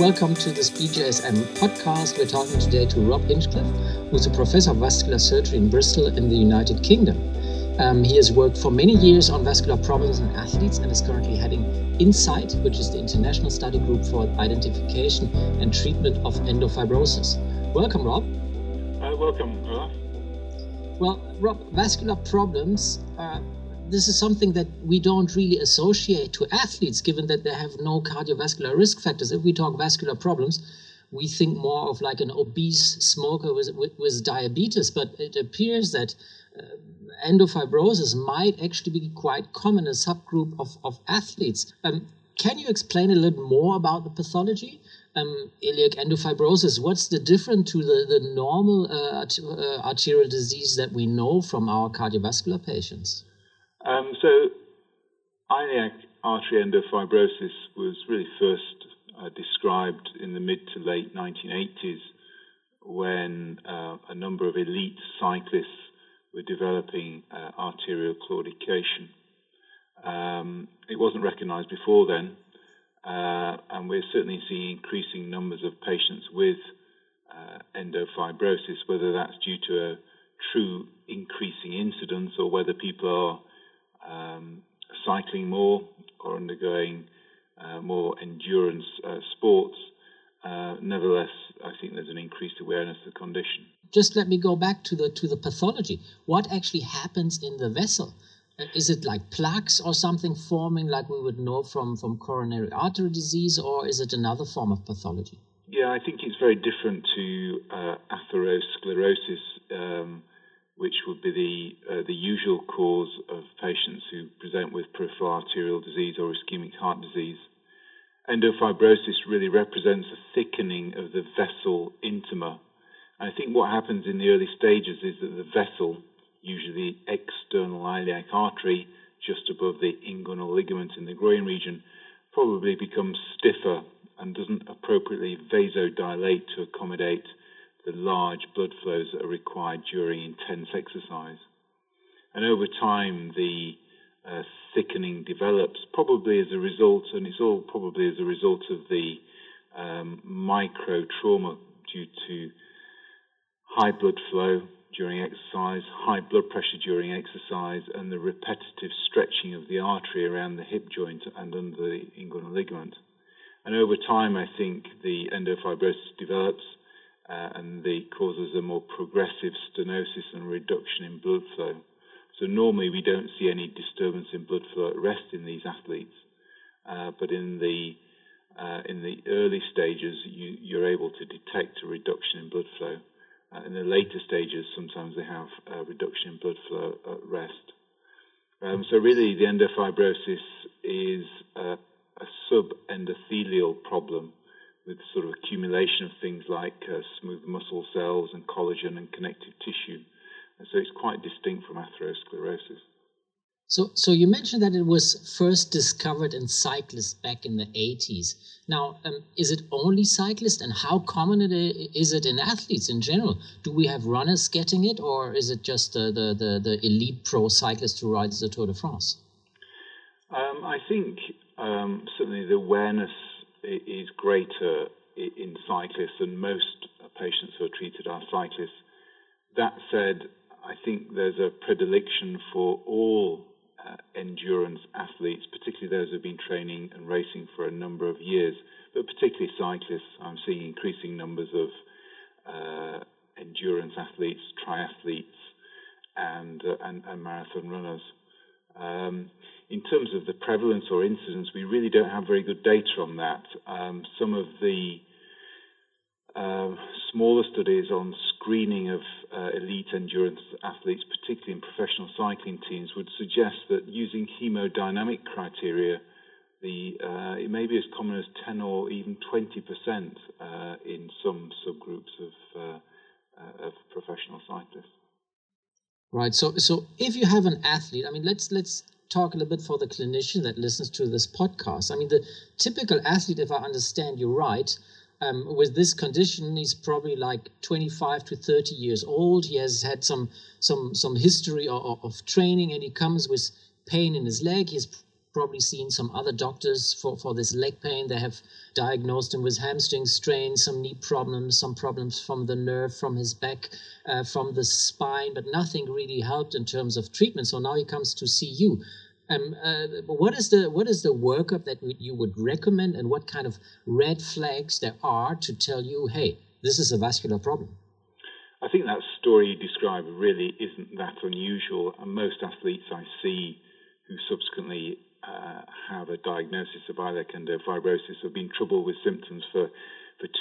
Welcome to this BJSM podcast. We're talking today to Rob Hinchliffe, who's a professor of vascular surgery in Bristol in the United Kingdom. He has worked for many years on vascular problems in athletes and is currently heading INSIGHT, which is the international study group for identification and treatment of endofibrosis. Welcome, Rob. Welcome, Rob. Well, Rob, vascular problems, this is something that we don't really associate to athletes, given that they have no cardiovascular risk factors. If we talk vascular problems, we think more of like an obese smoker with diabetes, but it appears that endofibrosis might actually be quite common, a subgroup of athletes. Can you explain a little more about the pathology? Iliac endofibrosis, what's the difference to the normal arterial disease that we know from our cardiovascular patients? So iliac artery endofibrosis was really first described in the mid to late 1980s when a number of elite cyclists were developing arterial claudication. It wasn't recognized before then, and we're certainly seeing increasing numbers of patients with endofibrosis, whether that's due to a true increasing incidence or whether people are cycling more or undergoing more endurance sports. Nevertheless, I think there's an increased awareness of the condition. Just let me go back to the pathology. What actually happens in the vessel? Is it like plaques or something forming like we would know from coronary artery disease, or is it another form of pathology? Yeah, I think it's very different to atherosclerosis, which would be the usual cause of patients who present with peripheral arterial disease or ischemic heart disease. Endofibrosis really represents a thickening of the vessel intima. I think what happens in the early stages is that the vessel, usually the external iliac artery, just above the inguinal ligament in the groin region, probably becomes stiffer and doesn't appropriately vasodilate to accommodate the large blood flows that are required during intense exercise. And over time, the thickening develops, probably as a result, and it's all probably as a result of the micro-trauma due to high blood flow during exercise, high blood pressure during exercise, and the repetitive stretching of the artery around the hip joint and under the inguinal ligament. And over time, I think the endofibrosis develops, and the causes a more progressive stenosis and reduction in blood flow. So normally we don't see any disturbance in blood flow at rest in these athletes, but in the early stages you're able to detect a reduction in blood flow. In the later stages, sometimes they have a reduction in blood flow at rest. So really, the endofibrosis is a sub-endothelial problem, with sort of accumulation of things like smooth muscle cells and collagen and connective tissue. And so it's quite distinct from atherosclerosis. So you mentioned that it was first discovered in cyclists back in the 80s. Now, is it only cyclists, and how common is it in athletes in general? Do we have runners getting it, or is it just the elite pro cyclists who rides the Tour de France? I think certainly the awareness is greater in cyclists, and most patients who are treated are cyclists. That said, I think there's a predilection for all endurance athletes, particularly those who have been training and racing for a number of years, but particularly cyclists. I'm seeing increasing numbers of endurance athletes, triathletes, and marathon runners. In terms of the prevalence or incidence, we really don't have very good data on that. Some of the smaller studies on screening of elite endurance athletes, particularly in professional cycling teams, would suggest that using hemodynamic criteria, it may be as common as 10 or even 20% in some subgroups of professional cyclists. Right. So if you have an athlete, I mean, let's talk a little bit for the clinician that listens to this podcast. I mean, the typical athlete, if I understand you right, with this condition, he's probably like 25 to 30 years old. He has had some history of training, and he comes with pain in his leg. He's probably seen some other doctors for this leg pain. They have diagnosed him with hamstring strain, some knee problems, some problems from the nerve, from his back, from the spine, but nothing really helped in terms of treatment. So now he comes to see you. What is the workup that you would recommend, and what kind of red flags there are to tell you, hey, this is a vascular problem? I think that story you describe really isn't that unusual, and most athletes I see who subsequently have a diagnosis of iliac endofibrosis have been troubled with symptoms for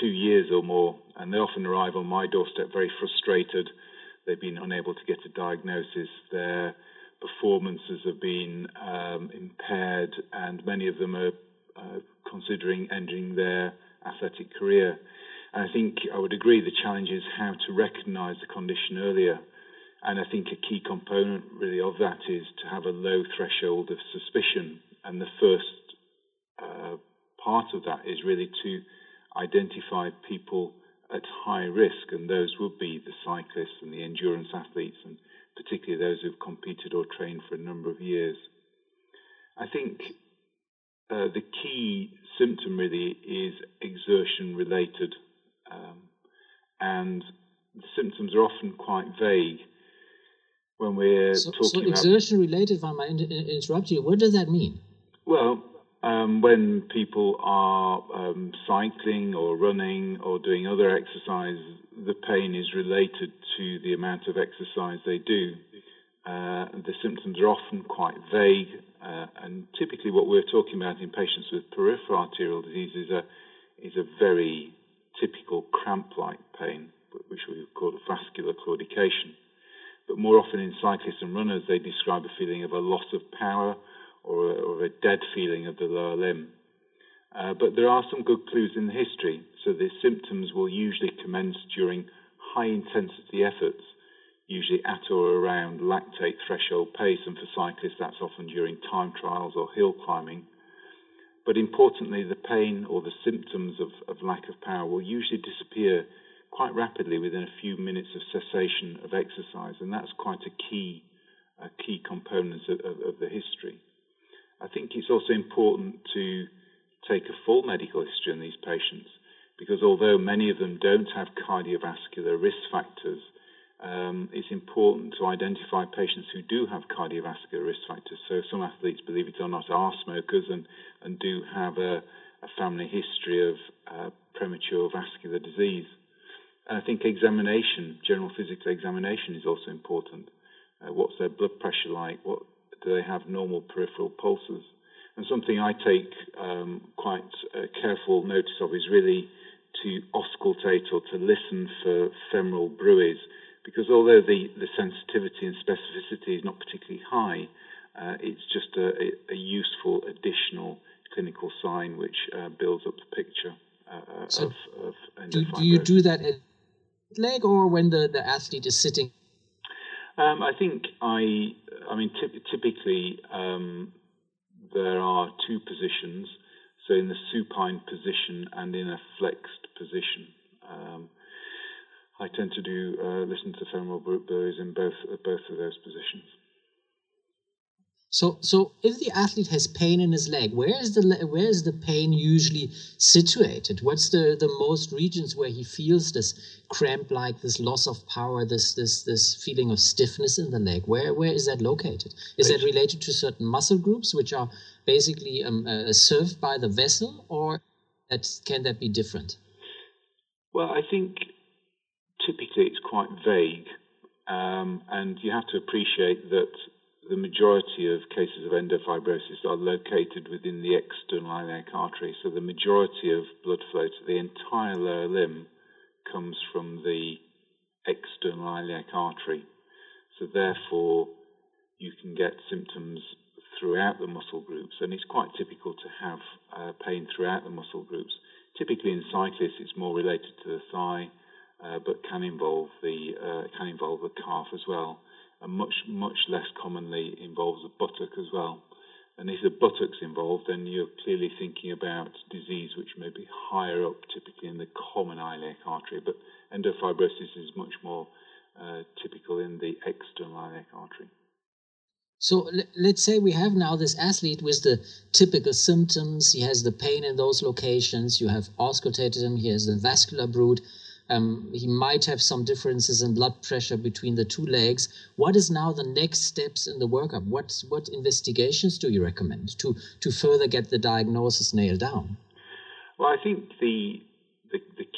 2 years or more, and they often arrive on my doorstep very frustrated. They've been unable to get a diagnosis. Their performances have been impaired, and many of them are considering ending their athletic career. And I think I would agree the challenge is how to recognise the condition earlier. And I think a key component really of that is to have a low threshold of suspicion. And the first part of that is really to identify people at high risk. And those would be the cyclists and the endurance athletes, and particularly those who've competed or trained for a number of years. I think the key symptom really is exertion-related. And the symptoms are often quite vague when we're talking about... So exertion-related, if I might interrupt you, what does that mean? Well, when people are cycling or running or doing other exercise, the pain is related to the amount of exercise they do. The symptoms are often quite vague, and typically what we're talking about in patients with peripheral arterial disease is a very typical cramp-like pain, which we call vascular claudication. But more often in cyclists and runners, they describe a feeling of a loss of power or a dead feeling of the lower limb. But there are some good clues in the history. So the symptoms will usually commence during high-intensity efforts, usually at or around lactate threshold pace, and for cyclists that's often during time trials or hill climbing. But importantly, the pain or the symptoms of lack of power will usually disappear quite rapidly within a few minutes of cessation of exercise, and that's quite a key component of the history. I think it's also important to take a full medical history on these patients, because although many of them don't have cardiovascular risk factors, it's important to identify patients who do have cardiovascular risk factors. So some athletes, believe it or not, are smokers and do have a family history of premature vascular disease. And I think examination, general physical examination, is also important. What's their blood pressure like? Do they have normal peripheral pulses? And something I take quite careful notice of is really to auscultate or to listen for femoral bruise, because although the sensitivity and specificity is not particularly high, it's just a useful additional clinical sign which builds up the picture of endofibrosis. Do you do that at leg or when the athlete is sitting? Typically there are two positions, so in the supine position and in a flexed position. I tend to do listen to femoral bruise in both of those positions. So if the athlete has pain in his leg, where is the pain usually situated? What's the most regions where he feels this cramp, like this loss of power, this feeling of stiffness in the leg? Where is that located? Is that related to certain muscle groups which are basically served by the vessel, or can that be different? Well, I think typically it's quite vague, and you have to appreciate that the majority of cases of endofibrosis are located within the external iliac artery. So the majority of blood flow to the entire lower limb comes from the external iliac artery. So therefore, you can get symptoms throughout the muscle groups, and it's quite typical to have pain throughout the muscle groups. Typically in cyclists, it's more related to the thigh, but can involve the calf as well. And much less commonly involves the buttock as well. And if the buttock's involved, then you're clearly thinking about disease which may be higher up, typically in the common iliac artery. But endofibrosis is much more typical in the external iliac artery. So let's say we have now this athlete with the typical symptoms. He has the pain in those locations. You have auscultated him. He has the vascular brood. He might have some differences in blood pressure between the two legs. What is now the next steps in the workup? What investigations do you recommend to further get the diagnosis nailed down? Well, I think the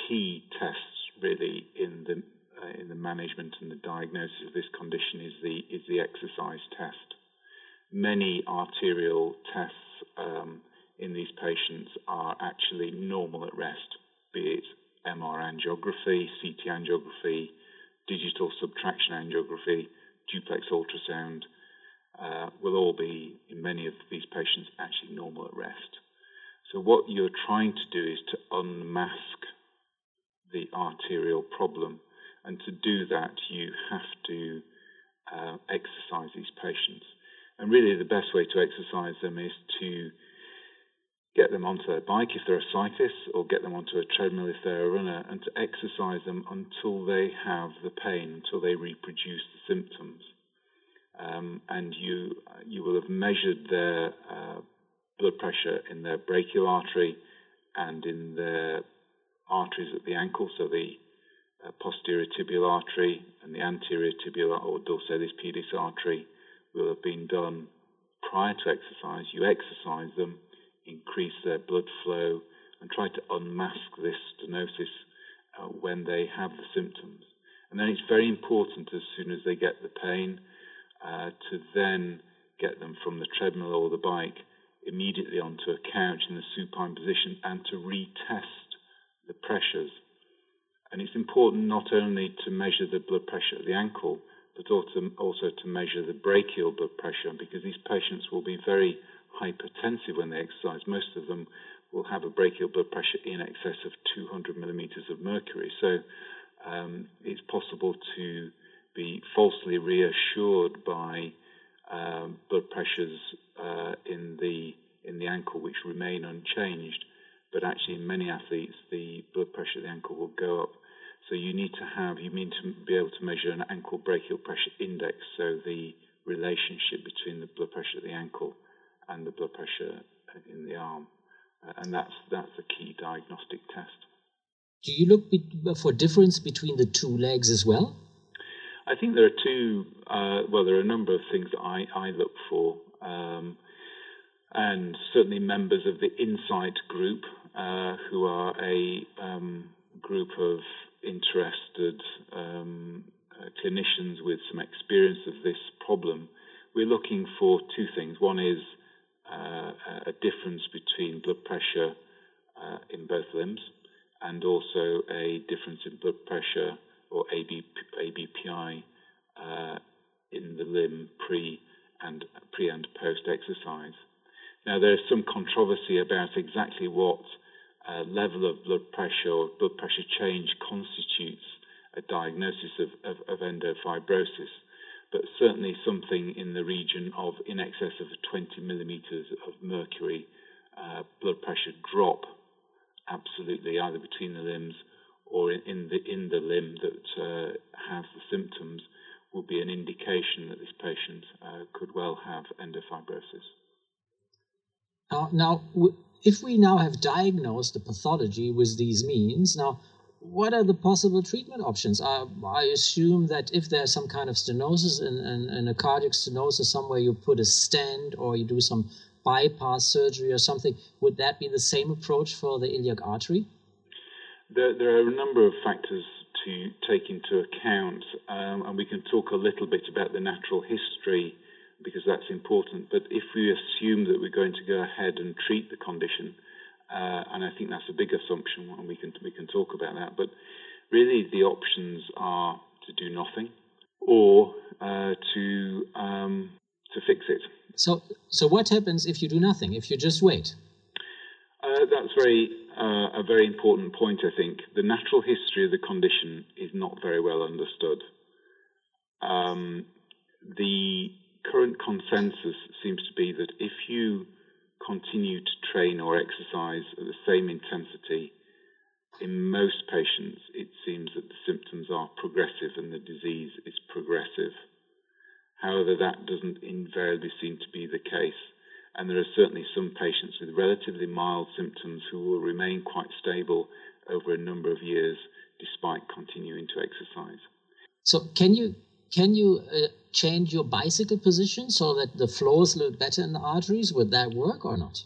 key tests really in the management and the diagnosis of this condition is the exercise test. Many arterial tests in these patients are actually normal at rest, be it MR angiography, CT angiography, digital subtraction angiography, duplex ultrasound, will all be, in many of these patients, actually normal at rest. So what you're trying to do is to unmask the arterial problem. And to do that, you have to exercise these patients. And really, the best way to exercise them is to get them onto their bike if they're a cyclist, or get them onto a treadmill if they're a runner, and to exercise them until they have the pain, until they reproduce the symptoms. And you will have measured their blood pressure in their brachial artery and in their arteries at the ankle, so the posterior tibial artery and the anterior tibial or dorsalis pedis artery will have been done prior to exercise. You exercise them, increase their blood flow, and try to unmask this stenosis when they have the symptoms. And then it's very important, as soon as they get the pain, to then get them from the treadmill or the bike immediately onto a couch in the supine position and to retest the pressures. And it's important not only to measure the blood pressure at the ankle, but also to measure the brachial blood pressure, because these patients will be very hypertensive when they exercise. Most of them will have a brachial blood pressure in excess of 200 millimeters of mercury. So it's possible to be falsely reassured by blood pressures in the ankle, which remain unchanged. But actually, in many athletes, the blood pressure at the ankle will go up. So you need to be able to measure an ankle brachial pressure index, so the relationship between the blood pressure at the ankle and the blood pressure in the arm, and that's the key diagnostic test. Do you look for difference between the two legs as well? I think there are two. There are a number of things that I look for, and certainly members of the INSIGHT group, who are a group of interested clinicians with some experience of this problem. We're looking for two things. One is a difference between blood pressure in both limbs, and also a difference in blood pressure or ABPI in the limb pre and post exercise. Now, there is some controversy about exactly what level of blood pressure or blood pressure change constitutes a diagnosis of endofibrosis, but certainly something in the region of in excess of 20 millimeters of mercury blood pressure drop, absolutely, either between the limbs or in the limb that has the symptoms, will be an indication that this patient could well have endofibrosis. Now, if we now have diagnosed the pathology with these means, now, what are the possible treatment options? I assume that if there's some kind of stenosis and a cardiac stenosis somewhere, you put a stent or you do some bypass surgery or something. Would that be the same approach for the iliac artery? There are a number of factors to take into account, and we can talk a little bit about the natural history, because that's important. But if we assume that we're going to go ahead and treat the condition, and I think that's a big assumption, and we can talk about that, but really the options are to do nothing or to fix it. So what happens if you do nothing, if you just wait? That's a very important point, I think. The natural history of the condition is not very well understood. The current consensus seems to be that if you continue to train or exercise at the same intensity, in most patients, it seems that the symptoms are progressive and the disease is progressive. However, that doesn't invariably seem to be the case. And there are certainly some patients with relatively mild symptoms who will remain quite stable over a number of years despite continuing to exercise. So can you change your bicycle position so that the flow is a little better in the arteries? Would that work or not?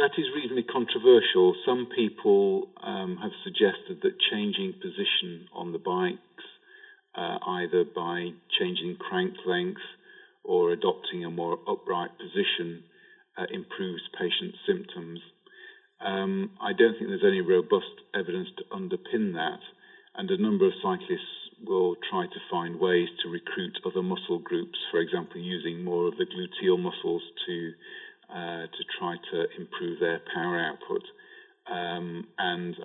That is reasonably controversial. Some people have suggested that changing position on the bikes, either by changing crank length or adopting a more upright position, improves patient symptoms. I don't think there's any robust evidence to underpin that, and a number of cyclists will try to find ways to recruit other muscle groups, for example, using more of the gluteal muscles to try to improve their power output. And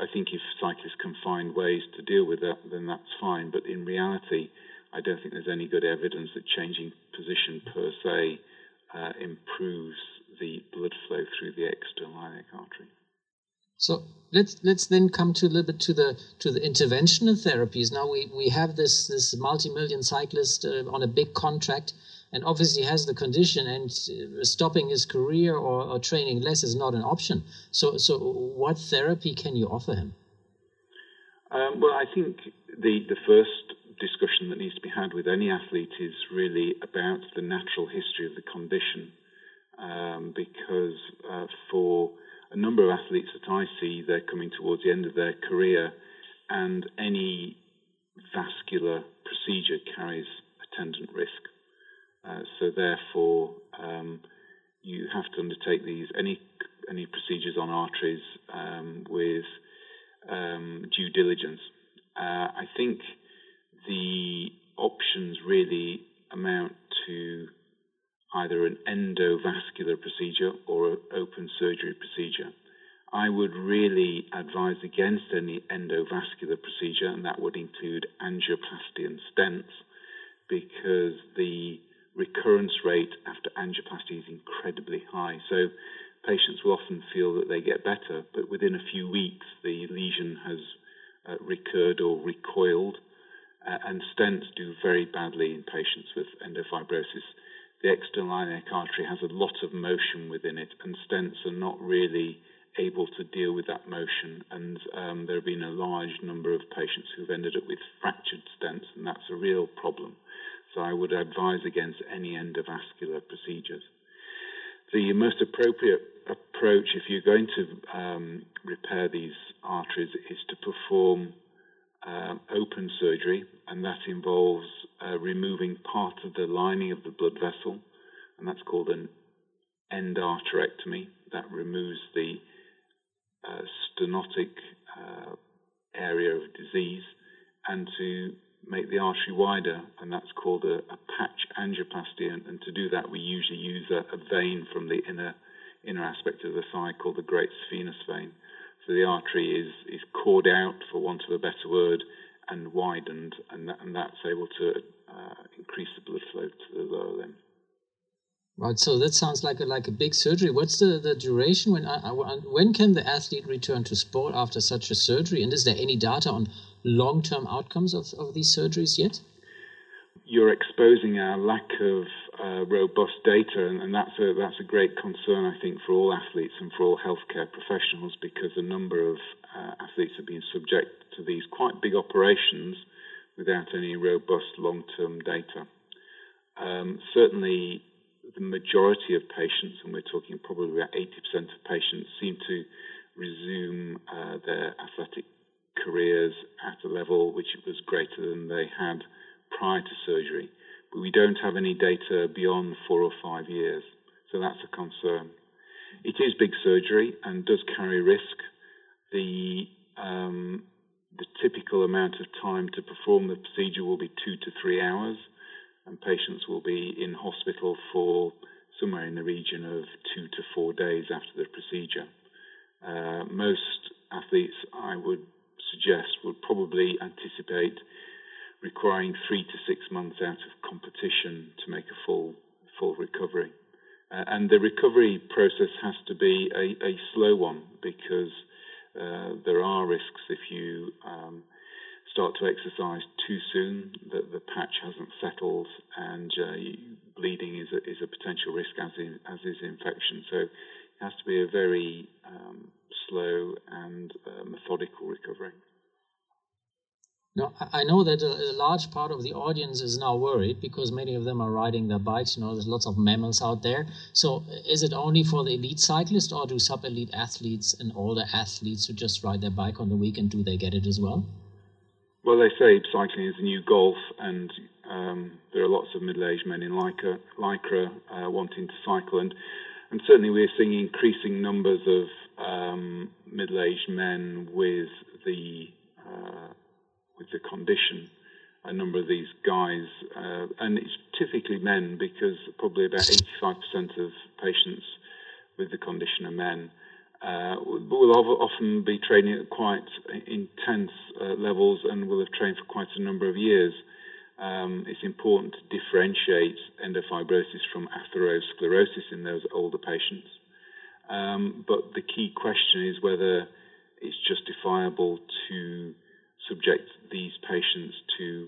I think if cyclists can find ways to deal with that, then that's fine. But in reality, I don't think there's any good evidence that changing position per se improves the blood flow through the external iliac artery. So let's then come to a little bit to the interventional therapies. Now we have this multi-million cyclist on a big contract, and obviously has the condition, and stopping his career or training less is not an option. So what therapy can you offer him? Well, I think the first discussion that needs to be had with any athlete is really about the natural history of the condition, because for a number of athletes that I see, they're coming towards the end of their career, and any vascular procedure carries attendant risk. So therefore, you have to undertake these any procedures on arteries with due diligence. I think the options really amount to either an endovascular procedure or an open surgery procedure. I would really advise against any endovascular procedure, and that would include angioplasty and stents, because the recurrence rate after angioplasty is incredibly high. So patients will often feel that they get better, but within a few weeks the lesion has recurred or recoiled, and stents do very badly in patients with endofibrosis. The external iliac artery has a lot of motion within it, and stents are not really able to deal with that motion. And there have been a large number of patients who've ended up with fractured stents, and that's a real problem. So I would advise against any endovascular procedures. The most appropriate approach, if you're going to repair these arteries, is to perform open surgery, and that involves removing part of the lining of the blood vessel, and that's called an endarterectomy. That removes the stenotic area of disease, and to make the artery wider, and that's called a patch angioplasty, and to do that we usually use a vein from the inner aspect of the thigh called the great saphenous vein. So the artery is cored out, for want of a better word, and widened, and that's able to increase the blood flow to the lower limb. Right, so that sounds like a big surgery. What's the duration? When can the athlete return to sport after such a surgery? And is there any data on long-term outcomes of these surgeries yet? You're exposing our lack of robust data, and that's a great concern, I think, for all athletes and for all healthcare professionals, because a number of athletes have been subject to these quite big operations without any robust long-term data. Certainly, the majority of patients, and we're talking probably about 80% of patients, seem to resume their athletic careers at a level which was greater than they had prior to surgery. But we don't have any data beyond 4 or 5 years, so that's a concern. It is big surgery and does carry risk. The typical amount of time to perform the procedure will be 2 to 3 hours, and patients will be in hospital for somewhere in the region of 2 to 4 days after the procedure. Most athletes, I would suggest, would probably anticipate requiring 3 to 6 months out of competition to make a full recovery. And the recovery process has to be a slow one, because there are risks if you start to exercise too soon, that the patch hasn't settled, and bleeding is a potential risk, as is infection. So it has to be a very slow and methodical recovery. Now, I know that a large part of the audience is now worried because many of them are riding their bikes. You know, there's lots of mammals out there. So is it only for the elite cyclist, or do sub-elite athletes and older athletes who just ride their bike on the weekend, do they get it as well? Well, they say cycling is the new golf, and there are lots of middle-aged men in Lycra wanting to cycle. And certainly we're seeing increasing numbers of middle-aged men with the... with the condition, a number of these guys, and it's typically men, because probably about 85% of patients with the condition are men, will often be training at quite intense levels and will have trained for quite a number of years. It's important to differentiate endofibrosis from atherosclerosis in those older patients. But the key question is whether it's justifiable to subject these patients to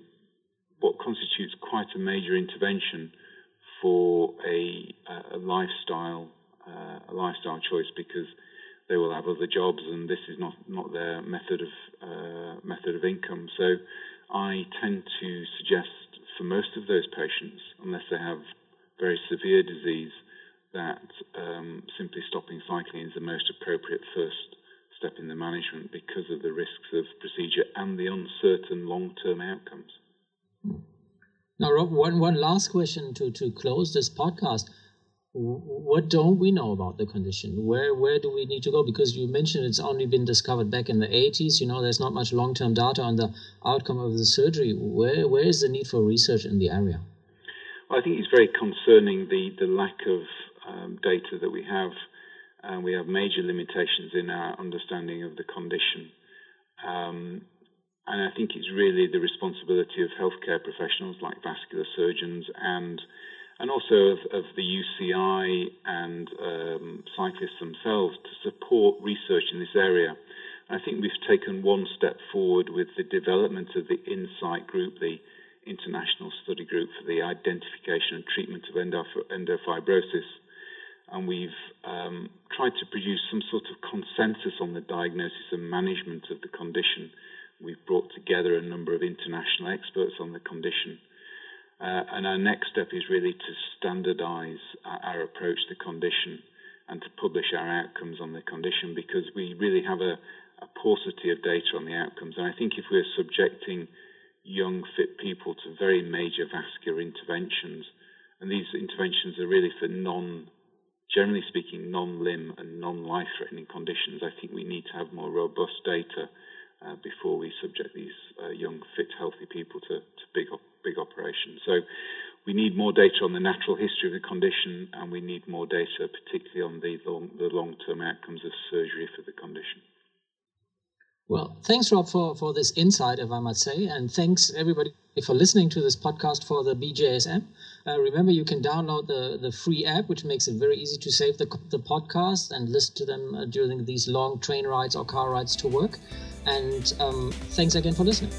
what constitutes quite a major intervention for a lifestyle choice, because they will have other jobs and this is not their method of income. So I tend to suggest for most of those patients, unless they have very severe disease, that simply stopping cycling is the most appropriate first step in the management, because of the risks of procedure and the uncertain long-term outcomes. Now, Rob, one last question to close this podcast. What don't we know about the condition? Where do we need to go? Because you mentioned it's only been discovered back in the 80s. You know, there's not much long-term data on the outcome of the surgery. Where is the need for research in the area? Well, I think it's very concerning, the lack of data that we have. And we have major limitations in our understanding of the condition. And I think it's really the responsibility of healthcare professionals like vascular surgeons and also of the UCI and cyclists themselves to support research in this area. And I think we've taken one step forward with the development of the INSIGHT group, the International Study Group for the Identification and Treatment of Endofibrosis. And we've tried to produce some sort of consensus on the diagnosis and management of the condition. We've brought together a number of international experts on the condition. And our next step is really to standardize our approach to the condition and to publish our outcomes on the condition, because we really have a paucity of data on the outcomes. And I think if we're subjecting young, fit people to very major vascular interventions, and these interventions are really for generally speaking, non-limb and non-life-threatening conditions, I think we need to have more robust data before we subject these young, fit, healthy people to big operations. So we need more data on the natural history of the condition, and we need more data particularly on the long-term outcomes of surgery for the condition. Well, thanks, Rob, for this insight, if I might say, and thanks, everybody, for listening to this podcast for the BJSM. Remember, you can download the free app, which makes it very easy to save the podcast and listen to them during these long train rides or car rides to work. And thanks again for listening.